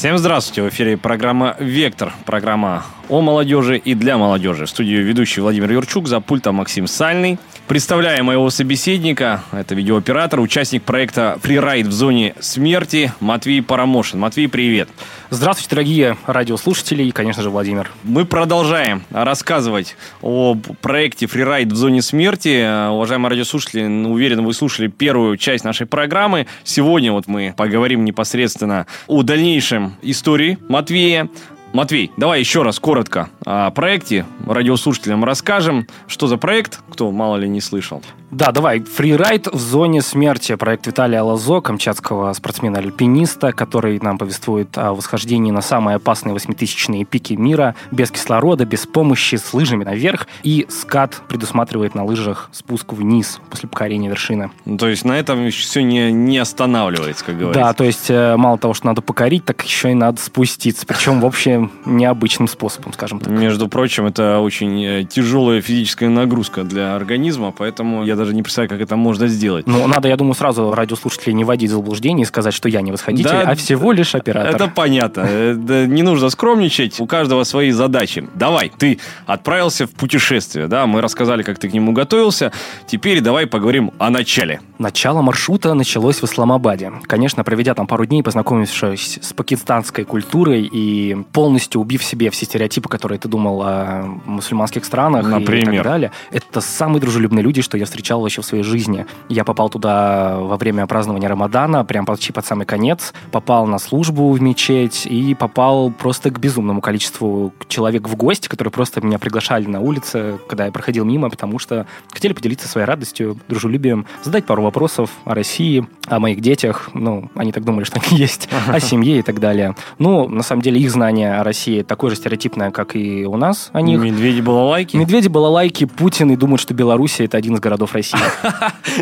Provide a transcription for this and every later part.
Всем здравствуйте! В эфире программа «Вектор». Программа о молодежи и для молодежи. В студии ведущий Владимир Юрчук, за пультом Максим Сальный. Представляю моего собеседника, это видеооператор, участник проекта «Фрирайд в зоне смерти» Матвей Парамошин. Матвей, привет! Здравствуйте, дорогие радиослушатели и, конечно же, Владимир. Мы продолжаем рассказывать о проекте «Фрирайд в зоне смерти». Уважаемые радиослушатели, уверен, вы слушали первую часть нашей программы. Сегодня вот мы поговорим непосредственно о дальнейшем истории Матвея. Матвей, давай еще раз коротко о проекте радиослушателям расскажем. Что за проект, кто мало ли не слышал. Да, давай. «Фрирайд в зоне смерти». Проект Виталия Лазо, камчатского спортсмена-альпиниста, который нам повествует о восхождении на самые опасные 8000-тысячные пики мира без кислорода, без помощи, с лыжами наверх. И скат предусматривает на лыжах спуск вниз после покорения вершины. То есть на этом еще все не останавливается, как говорится. Да, то есть мало того, что надо покорить, так еще и надо спуститься. Причем в общем необычным способом, скажем так. Между прочим, это очень тяжелая физическая нагрузка для организма, поэтому я даже не представляю, как это можно сделать. Ну, надо, я думаю, сразу радиослушателей не вводить в заблуждение и сказать, что я не восходитель, да, а всего лишь оператор. Это понятно. Не нужно скромничать. У каждого свои задачи. Давай, ты отправился в путешествие, да? Мы рассказали, как ты к нему готовился. Теперь давай поговорим о начале. Начало маршрута началось в Исламабаде. Конечно, проведя там пару дней, познакомившись с пакистанской культурой и полностью убив себе все стереотипы, которые ты думал о мусульманских странах, например, и так далее. Это самые дружелюбные люди, что я встречал еще в своей жизни. Я попал туда во время празднования Рамадана, прям почти под самый конец, попал на службу в мечеть и попал просто к безумному количеству человек в гости, которые просто меня приглашали на улице, когда я проходил мимо, потому что хотели поделиться своей радостью, дружелюбием, задать пару вопросов о России, о моих детях, ну, они так думали, что они есть, о семье и так далее. Ну, на самом деле, их знание о России такое же стереотипное, как и у нас о них. Медведи-балалайки. Медведи-балалайки, Путин, и думают, что Белоруссия — это один из городов России.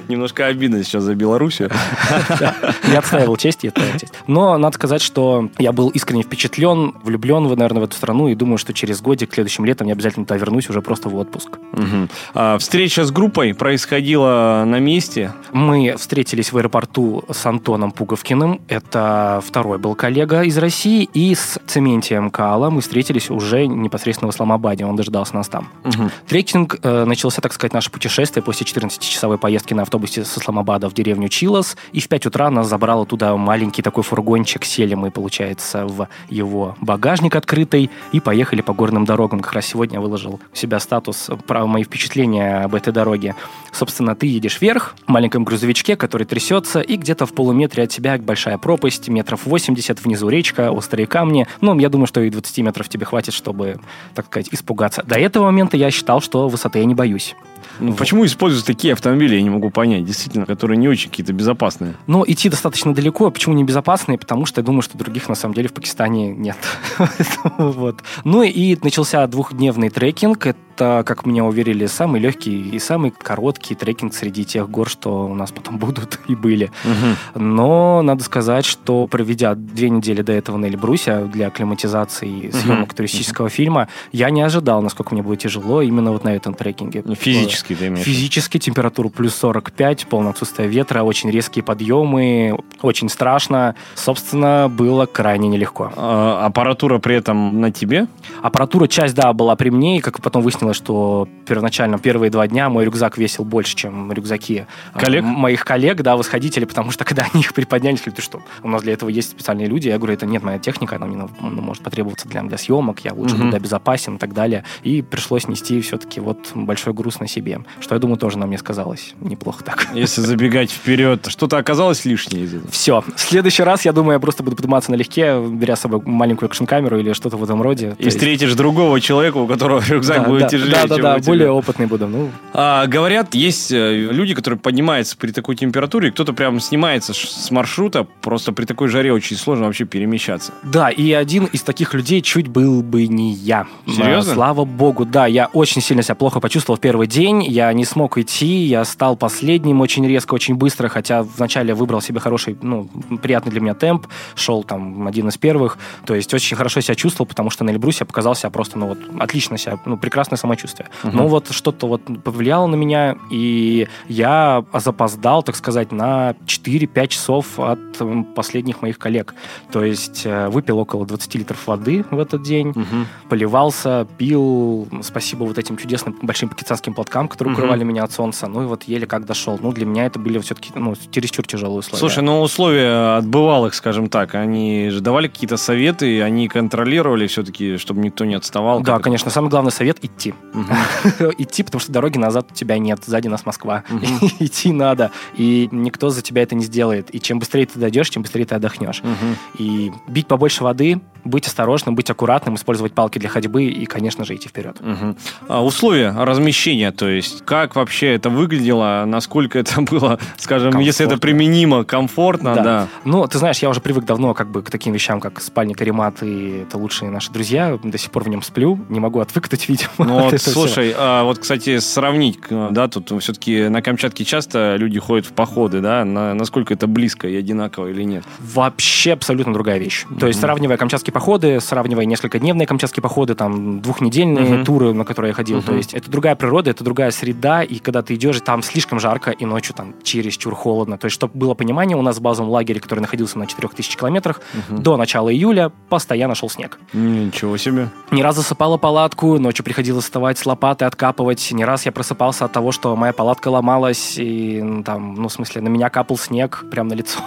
Немножко обидно сейчас за Белоруссию. Я отстаивал честь, я отстаивал честь. Но надо сказать, что я был искренне впечатлен, влюблен, наверное, в эту страну, и думаю, что через годик, следующим летом, я обязательно туда вернусь уже просто в отпуск. Встреча с группой происходила на месте? Мы встретились в аэропорту с Антоном Пуговкиным. Это второй был коллега из России. И с Цементием Каала мы встретились уже непосредственно в Исламабаде. Он дождался нас там. Трекинг начался, так сказать, наше путешествие после 14-часовой поездки на автобусе с Исламабада в деревню Чилос, и в 5 утра нас забрал туда маленький такой фургончик, сели мы, получается, в его багажник открытый, и поехали по горным дорогам. Как раз сегодня я выложил у себя статус про мои впечатления об этой дороге. Собственно, ты едешь вверх в маленьком грузовичке, который трясется, и где-то в полуметре от тебя большая пропасть, метров 80, внизу речка, острые камни. Ну, я думаю, что и 20 метров тебе хватит, чтобы, так сказать, испугаться. До этого момента я считал, что высоты я не боюсь. Ну, вот. Почему используют такие автомобили, я не могу понять, действительно, которые не очень какие-то безопасные. Но идти достаточно далеко. Почему не безопасные? Потому что я думаю, что других, на самом деле, в Пакистане нет. Вот. Ну и начался двухдневный трекинг. Это, как меня уверили, самый легкий и самый короткий трекинг среди тех гор, что у нас потом будут и были. Но надо сказать, что проведя 2 недели до этого на Эльбрусе для акклиматизации съемок туристического фильма, я не ожидал, насколько мне будет тяжело именно вот на этом трекинге. Физически, да, именно? Физически, температура плюс 45, полное отсутствие ветра, очень резкие подъемы, очень страшно. Собственно, было крайне нелегко. А аппаратура при этом на тебе? Аппаратура, часть, да, была при мне, и как потом выяснилось, что первоначально первые 2 дня мой рюкзак весил больше, чем рюкзаки коллег? Моих коллег, да, восходителей, потому что когда они их приподняли, сказали, ты что, у нас для этого есть специальные люди. Я говорю, это нет, моя техника, она мне может потребоваться для съемок, я лучше буду безопасен и так далее. И пришлось нести все-таки вот большой груз на себе, что, я думаю, тоже на мне сказалось неплохо так. Если забегать вперед, что-то оказалось лишнее из этого? Все. В следующий раз, я думаю, я просто буду подниматься налегке, беря с собой маленькую экшн-камеру или что-то в этом роде. И встретишь другого человека, у которого рюкзак будет тяжелее, чем у тебя. Да, более опытный буду. Ну. Говорят, есть люди, которые поднимаются при такой температуре, кто-то прям снимается с маршрута, просто при такой жаре очень сложно вообще перемещаться. Да, и один из таких людей чуть был бы не я. Серьезно? Слава богу, да, я очень сильно себя плохо почувствовал в первый день, я не смог идти, я стал последним очень резко, очень быстро, хотя вначале выбрал себе хороший, ну, приятный для меня темп, шел там один из первых, то есть очень хорошо себя чувствовал, потому что на Эльбрусе я показал себя просто, ну, вот, отлично себя, ну, прекрасно самочувствие. Угу. Ну вот что-то вот повлияло на меня, и я запоздал, так сказать, на 4-5 часов от последних моих коллег. То есть выпил около 20 литров воды в этот день, угу. поливался, пил, спасибо вот этим чудесным большим пакистанским платкам, которые угу. укрывали меня от солнца, ну и вот еле как дошел. Ну для меня это были все-таки чересчур тяжелые условия. Слушай, ну условия отбывалых, скажем так, они же давали какие-то советы, они контролировали все-таки, чтобы никто не отставал? Да, конечно, самый главный совет — идти. Uh-huh. Идти, потому что дороги назад у тебя нет, сзади нас Москва. Uh-huh. Идти надо, и никто за тебя это не сделает. И чем быстрее ты дойдешь, тем быстрее ты отдохнешь. Uh-huh. И бить побольше воды, быть осторожным, быть аккуратным, использовать палки для ходьбы и, конечно же, идти вперед. Uh-huh. А условия размещения, то есть как вообще это выглядело, насколько это было, скажем, комфортно. Если это применимо, комфортно? Да. Да. Ну, ты знаешь, я уже привык давно как бы к таким вещам, как спальня, каремат, и это лучшие наши друзья, до сих пор в нем сплю, не могу отвыкнуть, видимо. Ну, от слушай, вот, кстати, сравнить, да, тут все-таки на Камчатке часто люди ходят в походы, да, насколько это близко и одинаково или нет? Вообще абсолютно другая вещь. Mm-hmm. То есть, сравнивая камчатские походы, сравнивая несколькодневные камчатские походы, там, двухнедельные mm-hmm. туры, на которые я ходил, mm-hmm. то есть, это другая природа, это другая среда, и когда ты идешь, там слишком жарко, и ночью там чересчур холодно. То есть, чтобы было понимание, у нас в базовом лагере, который находился на 4000 километрах, mm-hmm. до начала июля постоянно шел снег. Ничего себе. Не раз засыпала палатку, ночью приходилось вставать с лопаты, откапывать. Не раз я просыпался от того, что моя палатка ломалась, и там, ну, в смысле, на меня капал снег прям на лицо,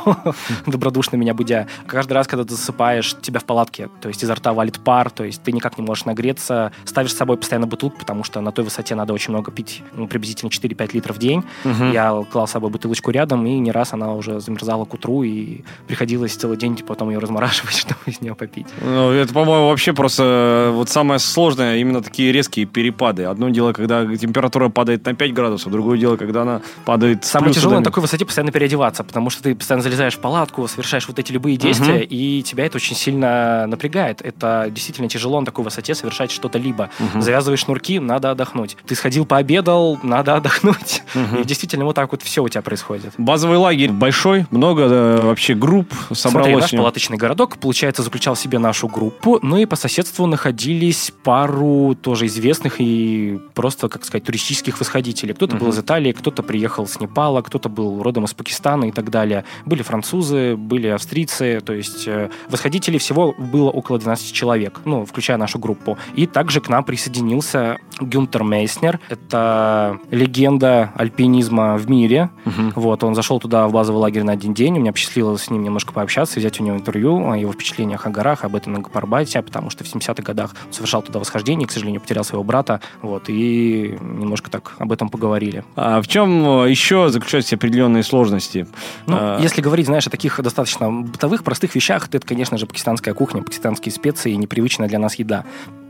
добродушно меня будя. Каждый раз, когда ты засыпаешь, тебя в палатке, то есть изо рта валит пар, то есть ты никак не можешь нагреться. Ставишь с собой постоянно бутылку, потому что на той высоте надо очень много пить, ну, приблизительно 4-5 литров в день. Я клал с собой бутылочку рядом, и не раз она уже замерзала к утру, и приходилось целый день потом ее размораживать, чтобы из нее попить. Ну, это, по-моему, вообще просто вот самое сложное, именно такие резкие перепады. Одно дело, когда температура падает на 5 градусов, другое дело, когда она падает... Самое тяжелое на такой высоте постоянно переодеваться, потому что ты постоянно залезаешь в палатку, совершаешь вот эти любые действия, угу. и тебя это очень сильно напрягает. Это действительно тяжело на такой высоте совершать что-то либо. Угу. Завязываешь шнурки, надо отдохнуть. Ты сходил, пообедал, надо отдохнуть. Угу. И действительно вот так вот все у тебя происходит. Базовый лагерь большой, много вообще групп собралось. Смотри, наш палаточный городок, получается, заключал в себе нашу группу, ну и по соседству находились пару тоже известных и просто, как сказать, туристических восходителей. Кто-то был из Италии, кто-то приехал с Непала, кто-то был родом из Пакистана и так далее. Были французы, были австрийцы, то есть восходителей всего было около 12 человек, ну, включая нашу группу. И также к нам присоединился Гюнтер Мейснер. Это легенда альпинизма в мире. Вот, он зашел туда в базовый лагерь на один день, у меня посчастливилось с ним немножко пообщаться, взять у него интервью о его впечатлениях о горах, об этом Нанга Парбате, потому что в 70-х годах он совершал туда восхождение, к сожалению, потерял своего брата, вот, и немножко так об этом поговорили. А в чем еще заключаются определенные сложности? Ну, если говорить, знаешь, о таких достаточно бытовых, простых вещах, это, конечно же, пакистанская кухня, пакистанские специи и непривычная для нас еда.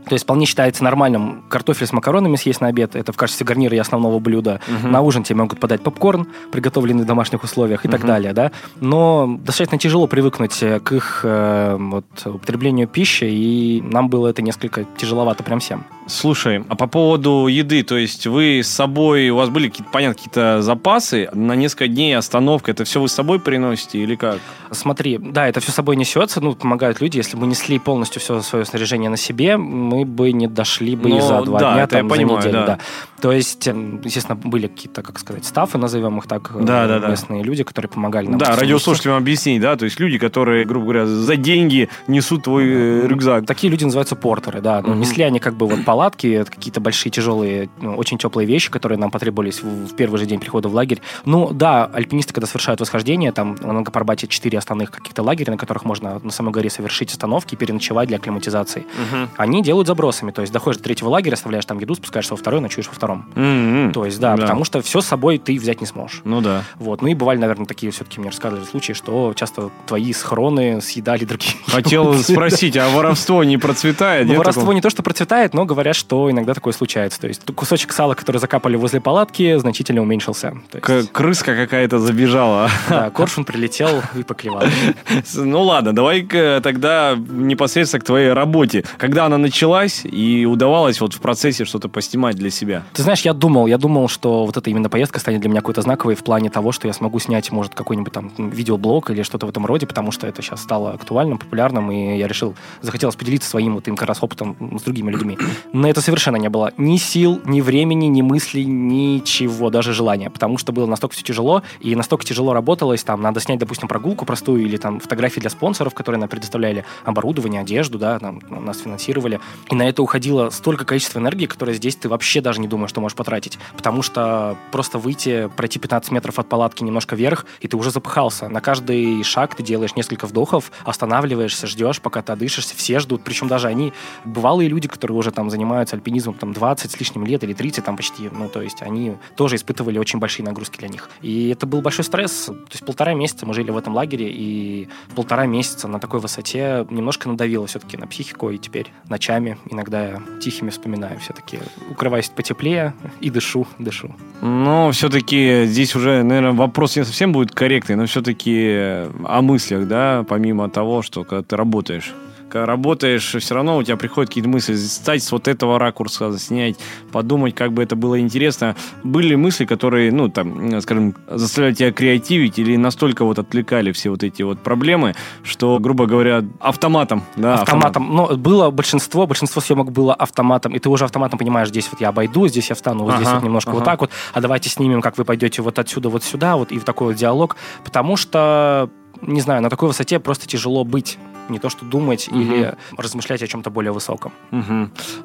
То есть вполне считается нормальным картофель с макаронами съесть на обед, это в качестве гарнира и основного блюда. На ужин тебе могут подать попкорн, приготовленный в домашних условиях и так далее, да. Но достаточно тяжело привыкнуть к их вот, употреблению пищи, и нам было это несколько тяжеловато прям всем. Слушай, а по поводу еды, то есть вы с собой, у вас были какие-то, понятно, какие-то запасы, на несколько дней остановка, это все вы с собой приносите или как? Смотри, да, это все с собой несется, ну, помогают люди, если бы несли полностью все свое снаряжение на себе, мы бы не дошли бы и за два дня, там, за неделю. Да. Да. То есть, естественно, были какие-то, как сказать, стафы, назовем их так, местные люди, которые помогали нам. Да, радиослушателям объяснить, да, то есть люди, которые, грубо говоря, за деньги несут твой рюкзак. Такие люди называются портеры, да. Ну, несли они как бы вот палатки, какие-то большие, тяжелые, очень теплые вещи, которые нам потребовались в первый же день прихода в лагерь. Ну, да, альпинисты, когда совершают восхождение, там на Нанга Парбате 4 основных каких-то лагеря, на которых можно на самой горе совершить остановки и переночевать для акклиматизации. Они делают забросами, то есть доходишь до третьего лагеря, оставляешь там еду, спускаешься во второй, ночуешь во втором. То есть, да, потому что все с собой ты взять не сможешь. Ну да. Вот, ну и бывали, наверное, такие все-таки мне рассказывали случаи, что часто твои схроны съедали другие. Хотел спросить, а воровство не процветает? Воровство не то, что процветает, но говорят, что иногда такое случается. То есть кусочек сала, который закапали возле палатки, значительно уменьшился. Крыска какая-то забежала. Да, коршун прилетел и поклевал. Ну ладно, давай тогда непосредственно к твоей работе. Когда она началась и удавалось вот в процессе что-то поснимать для себя? Ты знаешь, я думал, что вот эта именно поездка станет для меня какой-то знаковой в плане того, что я смогу снять, может, какой-нибудь там видеоблог или что-то в этом роде, потому что это сейчас стало актуальным, популярным, и я решил, захотелось поделиться своим вот им как раз опытом с другими людьми. На это совершенно не было ни сил, ни времени, ни мыслей, ничего, даже желания, потому что было настолько все тяжело, и настолько тяжело работалось, там, надо снять, допустим, прогулку простую, или там фотографии для спонсоров, которые нам предоставляли, оборудование, одежду, да, там, нас финансировали, и на это уходило столько количества энергии, которое здесь ты вообще даже не думаешь, что можешь потратить, потому что просто выйти, пройти 15 метров от палатки немножко вверх, и ты уже запыхался. На каждый шаг ты делаешь несколько вдохов, останавливаешься, ждешь, пока ты одышишься, все ждут, причем даже они, бывалые люди, которые уже там занимаются альпинизмом там 20 с лишним лет или 30 там почти, ну, то есть они тоже испытывали очень большие нагрузки для них. И это был большой стресс, то есть 1,5 месяца мы жили в этом лагере, и 1,5 месяца на такой высоте немножко надавило все-таки на психику, и теперь ночами иногда я тихими вспоминаю все-таки, укрываюсь потеплее и дышу. Но все-таки здесь уже, наверное, вопрос не совсем будет корректный, но все-таки о мыслях, да, помимо того, что когда ты работаешь, все равно у тебя приходят какие-то мысли. Стать с вот этого ракурса, снять, подумать, как бы это было интересно. Были ли мысли, которые, ну, там, скажем, заставляли тебя креативить или настолько вот отвлекали все вот эти вот проблемы, что, грубо говоря, автоматом? Да, автоматом. Но было большинство съемок было автоматом, и ты уже автоматом понимаешь, здесь вот я обойду, здесь я встану, вот здесь вот немножко вот так вот, а давайте снимем, как вы пойдете вот отсюда вот сюда, вот и в такой вот диалог, потому что, не знаю, на такой высоте просто тяжело быть. Не то, что думать или размышлять о чем-то более высоком.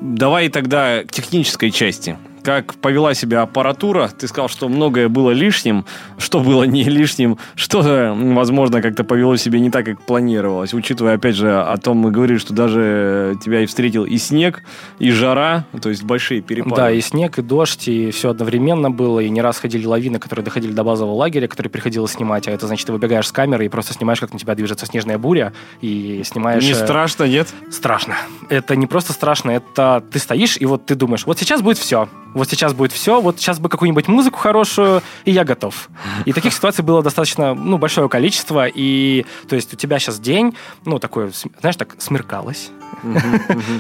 Давай тогда к технической части. Как повела себя аппаратура? Ты сказал, что многое было лишним. Что было не лишним? Что, возможно, как-то повело себя не так, как планировалось? Учитывая, опять же, о том мы говорили, что даже тебя и встретил и снег, и жара, то есть большие перепады. Да, и снег, и дождь, и все одновременно было. И не раз ходили лавины, которые доходили до базового лагеря, которые приходилось снимать. А это значит, ты выбегаешь с камеры и просто снимаешь, как на тебя движется снежная буря, и снимаешь... Не страшно, нет? Страшно. Это не просто страшно, это ты стоишь, и вот ты думаешь, вот сейчас будет все. Вот сейчас будет все, вот сейчас бы какую-нибудь музыку хорошую, и я готов. И таких ситуаций было достаточно, ну, большое количество, и, то есть, у тебя сейчас день, ну, такой, знаешь, так смеркалось,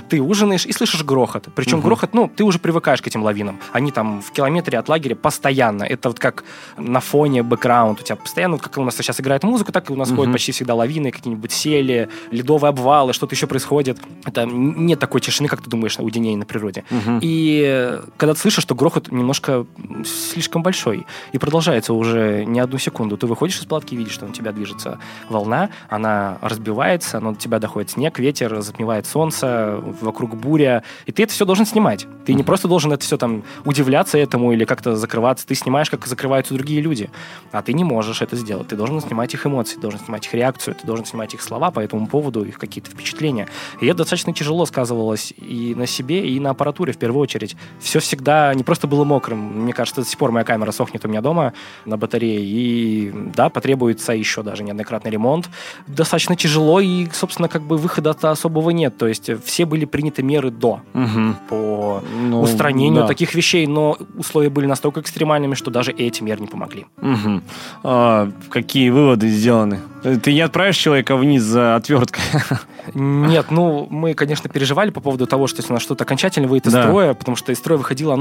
ты ужинаешь и слышишь грохот, причем грохот, ну, ты уже привыкаешь к этим лавинам, они там в километре от лагеря постоянно, это вот как на фоне бэкграунд, у тебя постоянно, вот как у нас сейчас играет музыка, так и у нас ходят почти всегда лавины, какие-нибудь сели, ледовые обвалы, что-то еще происходит, это нет такой тишины, как ты думаешь, уединения на природе. И когда ты слышишь, что грохот немножко слишком большой, и продолжается уже не одну секунду. Ты выходишь из палатки и видишь, что на тебя движется волна, она разбивается, но до тебя доходит снег, ветер, затмевает солнце, вокруг буря, и ты это все должен снимать. Ты не просто должен это все там удивляться этому или как-то закрываться, ты снимаешь, как закрываются другие люди, а ты не можешь это сделать. Ты должен снимать их эмоции, ты должен снимать их реакцию, ты должен снимать их слова по этому поводу, их какие-то впечатления. И это достаточно тяжело сказывалось и на себе, и на аппаратуре в первую очередь. Все всегда не просто было мокрым. Мне кажется, до сих пор моя камера сохнет у меня дома на батарее. И да, потребуется еще даже неоднократный ремонт. Достаточно тяжело, и, собственно, как бы выхода-то особого нет. То есть все были приняты меры по устранению таких вещей, но условия были настолько экстремальными, что даже эти меры не помогли. Какие выводы сделаны? Ты не отправишь человека вниз за отверткой? Нет, ну, мы, конечно, переживали по поводу того, что если у нас что-то окончательно выйдет из строя, потому что из строя выходило,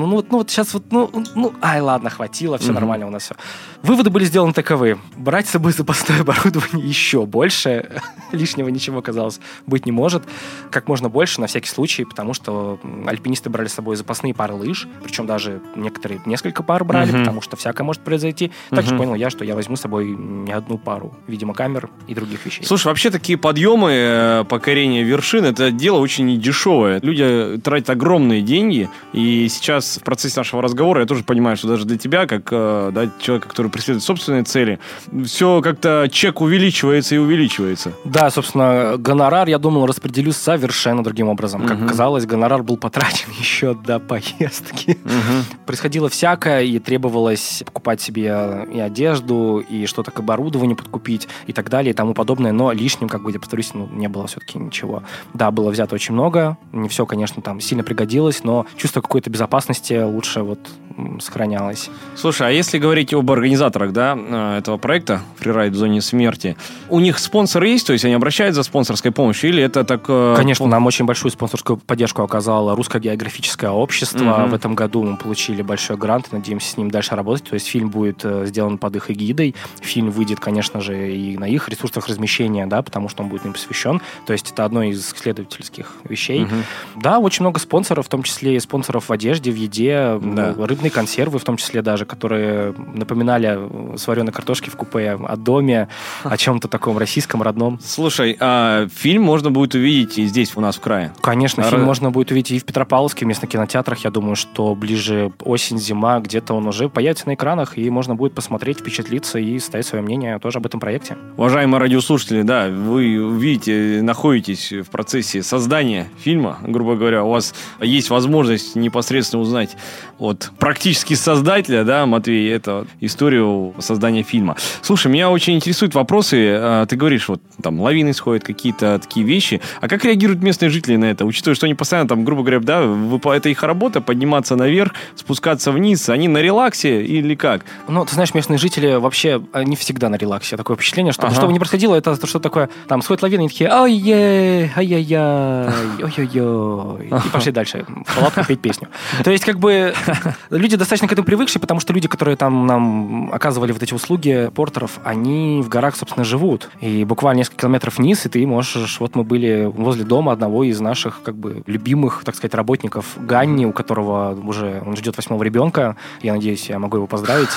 ладно, хватило, все нормально у нас все. Выводы были сделаны таковы. Брать с собой запасное оборудование еще больше, лишнего ничего, казалось, быть не может. Как можно больше, на всякий случай, потому что альпинисты брали с собой запасные пары лыж, причем даже некоторые несколько пар брали, потому что всякое может произойти. Также понял я, что я возьму с собой не одну пару, видимо, камер и других вещей. Слушай, вообще такие подъемы, покорение вершин, это дело очень недешевое. Люди тратят огромные деньги, и сейчас в процессе нашего разговора я тоже понимаю, что даже для тебя, как человека, который преследует собственные цели, все как-то чек увеличивается и увеличивается. Да, собственно, гонорар, я думал, распределю совершенно другим образом. Как оказалось, гонорар был потрачен еще до поездки. Происходило всякое, и требовалось покупать себе и одежду, и что-то к оборудованию подкупить, и так далее, и тому подобное, но лишним, как бы, я повторюсь, не было все-таки ничего. Да, было взято очень много, не все, конечно, там сильно пригодилось, но чувство какой-то безопасности лучше вот сохранялось. Слушай, а если говорить об организаторах, да, этого проекта «Фрирайд в зоне смерти», у них спонсоры есть? То есть они обращаются за спонсорской помощью? Или это так... Конечно, нам очень большую спонсорскую поддержку оказало Русское географическое общество. В этом году мы получили большой грант, надеемся с ним дальше работать. То есть фильм будет сделан под их эгидой. Фильм выйдет, конечно же, и на их ресурсах размещения, да, потому что он будет им посвящен. То есть это одно из исследовательских вещей. Угу. Да, очень много спонсоров, в том числе и спонсоров в одежде, в еде, да. Рыбные консервы в том числе даже, которые напоминали с вареной картошки в купе о доме, о чем-то таком российском, родном. Слушай, а фильм можно будет увидеть и здесь у нас в крае? Конечно, фильм можно будет увидеть и в Петропавловске, в местных кинотеатрах. Я думаю, что ближе осень-зима где-то он уже появится на экранах, и можно будет посмотреть, впечатлиться и ставить свое мнение тоже об этом проекте. Уважаемые радиослушатели, да, вы увидите, находитесь в процессе создания фильма, грубо говоря, у вас есть возможность непосредственно узнать от практически создателя, да, Матвей, эту историю создания фильма. Слушай, меня очень интересуют вопросы. Ты говоришь, вот там лавины сходят, какие-то такие вещи. А как реагируют местные жители на это? Учитывая, что они постоянно там, грубо говоря, да, это их работа, подниматься наверх, спускаться вниз. Они на релаксе или как? Ну, ты знаешь, местные жители вообще не всегда на релаксе. Такое впечатление, что бы ни происходило, это что-то такое, там, сходят лавины, они такие, ой-ей, ай-яй-яй, ой-ой-ой. И пошли дальше. Палатку петь песню. То есть, как бы, люди достаточно к этому привыкшие, потому что люди, которые там нам оказывали вот эти услуги портеров, они в горах, собственно, живут. И буквально несколько километров вниз, и ты можешь... Вот мы были возле дома одного из наших, как бы, любимых, так сказать, работников Ганни, у которого уже... Он ждет 8-го ребенка. Я надеюсь, я могу его поздравить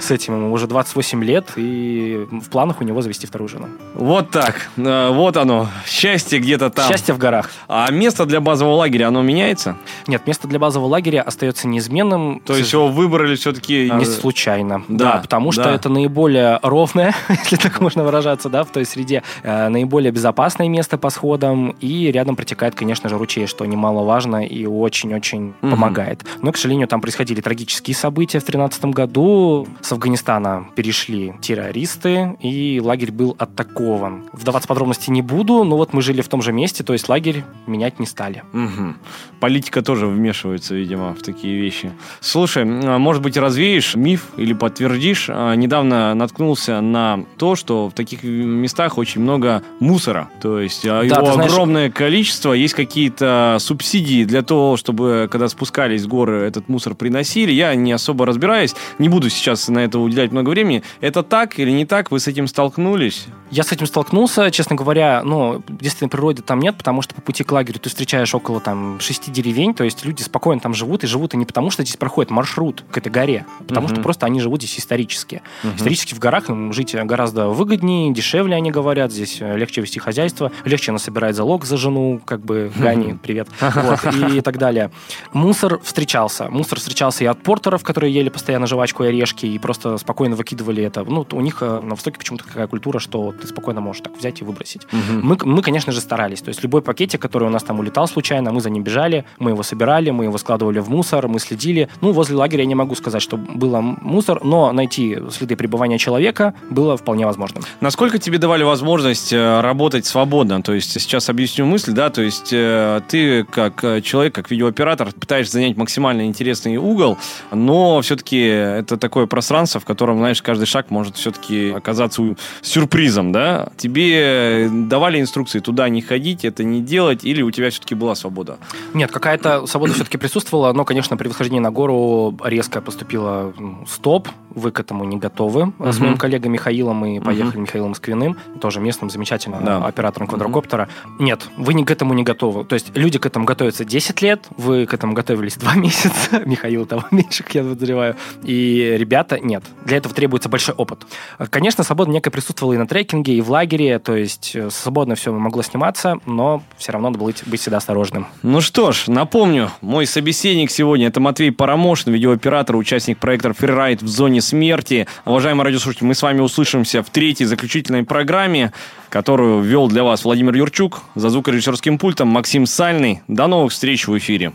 с этим. Ему уже 28 лет, и в планах у него завести вторую жену. Вот так. Вот оно. Счастье где-то там. Счастье в горах. А место для базового лагеря, оно меняется? Нет, место для базового лагеря остается неизменным. То есть его выбрали все-таки... Не случайно. Да, потому что это наиболее ровное, если так можно выражаться, да, в той среде. Наиболее безопасное место по сходам. И рядом протекает, конечно же, ручей, что немаловажно и очень-очень помогает. Но, к сожалению, там происходили трагические события. В 2013 году с Афганистана перешли террористы, и лагерь был атакован. Вдаваться в подробности не буду, но вот мы жили в том же месте, то есть лагерь менять не стали. Угу. Политика тоже вмешивается, видимо, в такие вещи. Слушай, может быть, развеешь миф или подтвердишь? Недавно наткнулся на то, что в таких местах очень много мусора. То есть его огромное количество. Есть какие-то субсидии для того, чтобы, когда спускались с горы, этот мусор приносили. Я не особо разбираюсь. Не буду сейчас на это уделять много времени. Это так или не так? Вы с этим столкнулись? Я с этим столкнулся. Честно говоря, действительно природы там нет, потому что по пути к лагерю ты встречаешь около 6 деревень. То есть люди спокойно там живут, и не потому, что здесь проходит маршрут к этой горе, потому что просто они живут здесь исторически. Исторически в горах им жить гораздо выгоднее, дешевле, они говорят. Здесь легче вести хозяйство, легче насобирать залог за жену, как бы Гани, привет, и так далее. Мусор встречался. Мусор встречался и от портеров, которые ели постоянно жвачку и орешки, и просто спокойно выкидывали это. У них на Востоке почему-то такая культура, что ты спокойно можешь так взять и выбросить. Мы, конечно же, старались. То есть любой пакетик, который у нас там улетал случайно, мы за ним бежали, мы его собирали, мы его складывали в мусор, мы следили. Возле лагеря я не могу сказать, что было мусор, но найти следы пребывания человека было вполне возможно. Насколько тебе давали возможность работать свободно? То есть сейчас объясню мысль, да, то есть ты как человек, как видеооператор пытаешься занять максимально интересный угол, но все-таки это такое пространство, в котором, знаешь, каждый шаг может все-таки оказаться сюрпризом, да? Тебе давали инструкции туда не ходить, это не делать, или у тебя все-таки была свобода? Нет, какая-то свобода все-таки присутствовала, но, конечно, при восхождении на гору резко поступило стоп, вы к этому не готовы. С моим коллегой Михаилом мы поехали, Михаилом Сквиным, тоже местным замечательным оператором квадрокоптера. Нет, вы к этому не готовы. То есть люди к этому готовятся 10 лет, вы к этому готовились 2 месяца, Михаил того меньше, я подозреваю, и ребята, нет. Для этого требуется большой опыт. Конечно, свобода некая присутствовала и на трекинге, и в лагере, то есть свободно все могло сниматься, но все равно надо было быть всегда осторожным. Ну что ж, напомню, мой собеседник сегодня — это Матвей Парамошин, видеооператор, участник проекта «Фрирайд в зоне смерти». Уважаемые радиослушатели, мы с вами услышимся в третьей заключительной программе, которую вел для вас Владимир Юрчук, за звукорежиссерским пультом Максим Сальный. До новых встреч в эфире.